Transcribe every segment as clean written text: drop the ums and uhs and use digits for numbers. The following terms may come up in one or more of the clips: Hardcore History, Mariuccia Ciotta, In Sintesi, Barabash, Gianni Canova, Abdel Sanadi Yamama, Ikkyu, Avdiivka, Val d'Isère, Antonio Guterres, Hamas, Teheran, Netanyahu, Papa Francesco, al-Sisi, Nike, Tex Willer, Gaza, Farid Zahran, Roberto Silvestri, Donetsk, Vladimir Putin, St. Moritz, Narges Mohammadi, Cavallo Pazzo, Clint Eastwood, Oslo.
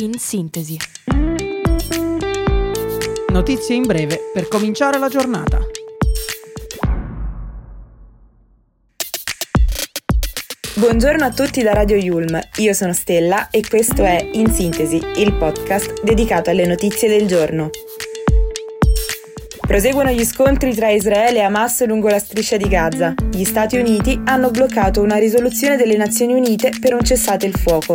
In sintesi. Notizie in breve per cominciare la giornata. Buongiorno a tutti da Radio Yulm, io sono Stella e questo è In Sintesi, il podcast dedicato alle notizie del giorno. Proseguono gli scontri tra Israele e Hamas lungo la striscia di Gaza. Gli Stati Uniti hanno bloccato una risoluzione delle Nazioni Unite per un cessate il fuoco.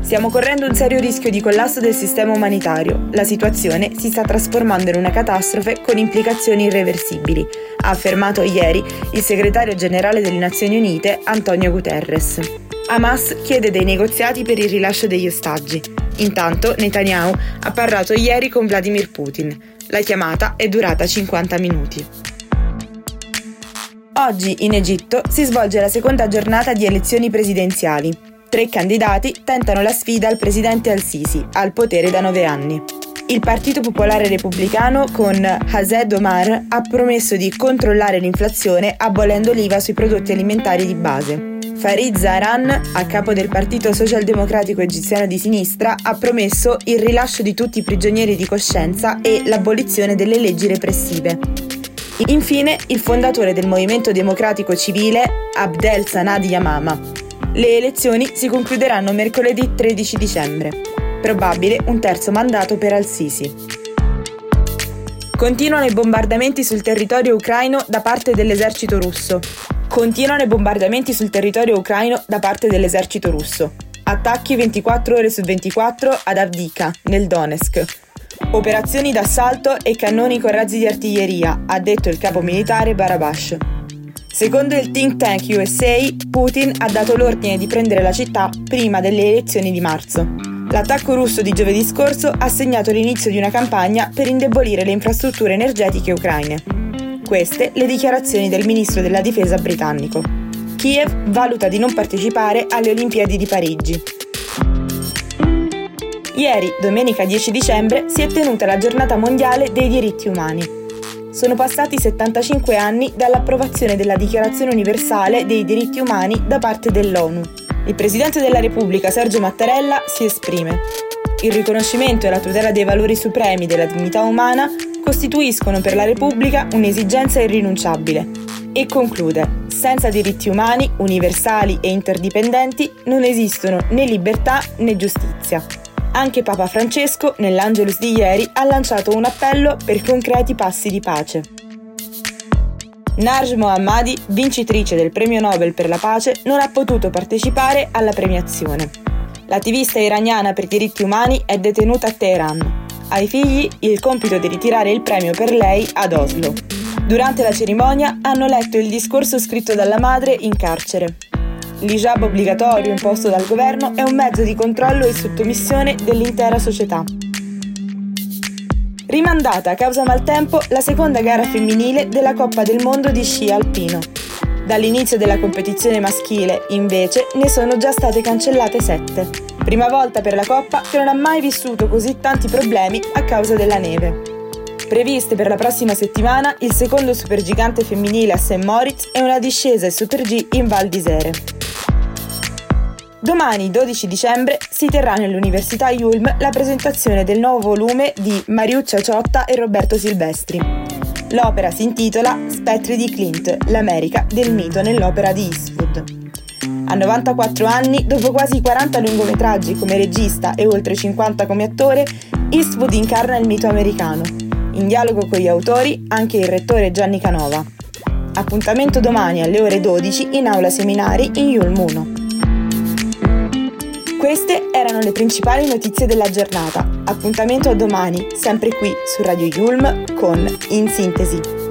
Stiamo correndo un serio rischio di collasso del sistema umanitario. La situazione si sta trasformando in una catastrofe con implicazioni irreversibili, ha affermato ieri il segretario generale delle Nazioni Unite, Antonio Guterres. Hamas chiede dei negoziati per il rilascio degli ostaggi. Intanto Netanyahu ha parlato ieri con Vladimir Putin. La chiamata è durata 50 minuti. Oggi in Egitto si svolge la seconda giornata di elezioni presidenziali. 3 candidati tentano la sfida al presidente al-Sisi, al potere da 9 anni. Il Partito Popolare Repubblicano con Hazed Omar ha promesso di controllare l'inflazione abolendo l'IVA sui prodotti alimentari di base. Farid Zahran, a capo del Partito Socialdemocratico Egiziano di Sinistra, ha promesso il rilascio di tutti i prigionieri di coscienza e l'abolizione delle leggi repressive. Infine, il fondatore del Movimento Democratico Civile, Abdel Sanadi Yamama. Le elezioni si concluderanno mercoledì 13 dicembre. Probabile un terzo mandato per al-Sisi. Continuano i bombardamenti sul territorio ucraino da parte dell'esercito russo. Attacchi 24 ore su 24 ad Avdiivka, nel Donetsk. Operazioni d'assalto e cannoni con razzi di artiglieria, ha detto il capo militare Barabash. Secondo il think tank USA, Putin ha dato l'ordine di prendere la città prima delle elezioni di marzo. L'attacco russo di giovedì scorso ha segnato l'inizio di una campagna per indebolire le infrastrutture energetiche ucraine. Queste le dichiarazioni del ministro della difesa britannico. Kiev valuta di non partecipare alle Olimpiadi di Parigi. Ieri, domenica 10 dicembre, si è tenuta la giornata mondiale dei diritti umani. Sono passati 75 anni dall'approvazione della Dichiarazione universale dei diritti umani da parte dell'ONU. Il presidente della Repubblica, Sergio Mattarella, si esprime. Il riconoscimento e la tutela dei valori supremi della dignità umana costituiscono per la Repubblica un'esigenza irrinunciabile. E conclude: senza diritti umani, universali e interdipendenti, non esistono né libertà né giustizia. Anche Papa Francesco, nell'Angelus di ieri, ha lanciato un appello per concreti passi di pace. Narges Mohammadi, vincitrice del premio Nobel per la pace, non ha potuto partecipare alla premiazione. L'attivista iraniana per i diritti umani è detenuta a Teheran. Ai figli il compito di ritirare il premio per lei ad Oslo. Durante la cerimonia hanno letto il discorso scritto dalla madre in carcere. L'hijab obbligatorio imposto dal governo è un mezzo di controllo e sottomissione dell'intera società. Rimandata a causa maltempo la seconda gara femminile della Coppa del Mondo di sci alpino. Dall'inizio della competizione maschile, invece, ne sono già state cancellate 7. Prima volta per la Coppa che non ha mai vissuto così tanti problemi a causa della neve. Previste per la prossima settimana il secondo supergigante femminile a St. Moritz e una discesa in Super G in Val d'Isère. Domani, 12 dicembre, si terrà nell'Università Yulm la presentazione del nuovo volume di Mariuccia Ciotta e Roberto Silvestri. L'opera si intitola Spettri di Clint, l'America del mito nell'opera di Eastwood. A 94 anni, dopo quasi 40 lungometraggi come regista e oltre 50 come attore, Eastwood incarna il mito americano. In dialogo con gli autori, anche il rettore Gianni Canova. Appuntamento domani alle ore 12 in aula seminari in Yulm 1. Queste erano le principali notizie della giornata. Appuntamento a domani, sempre qui su Radio Yulm con In Sintesi.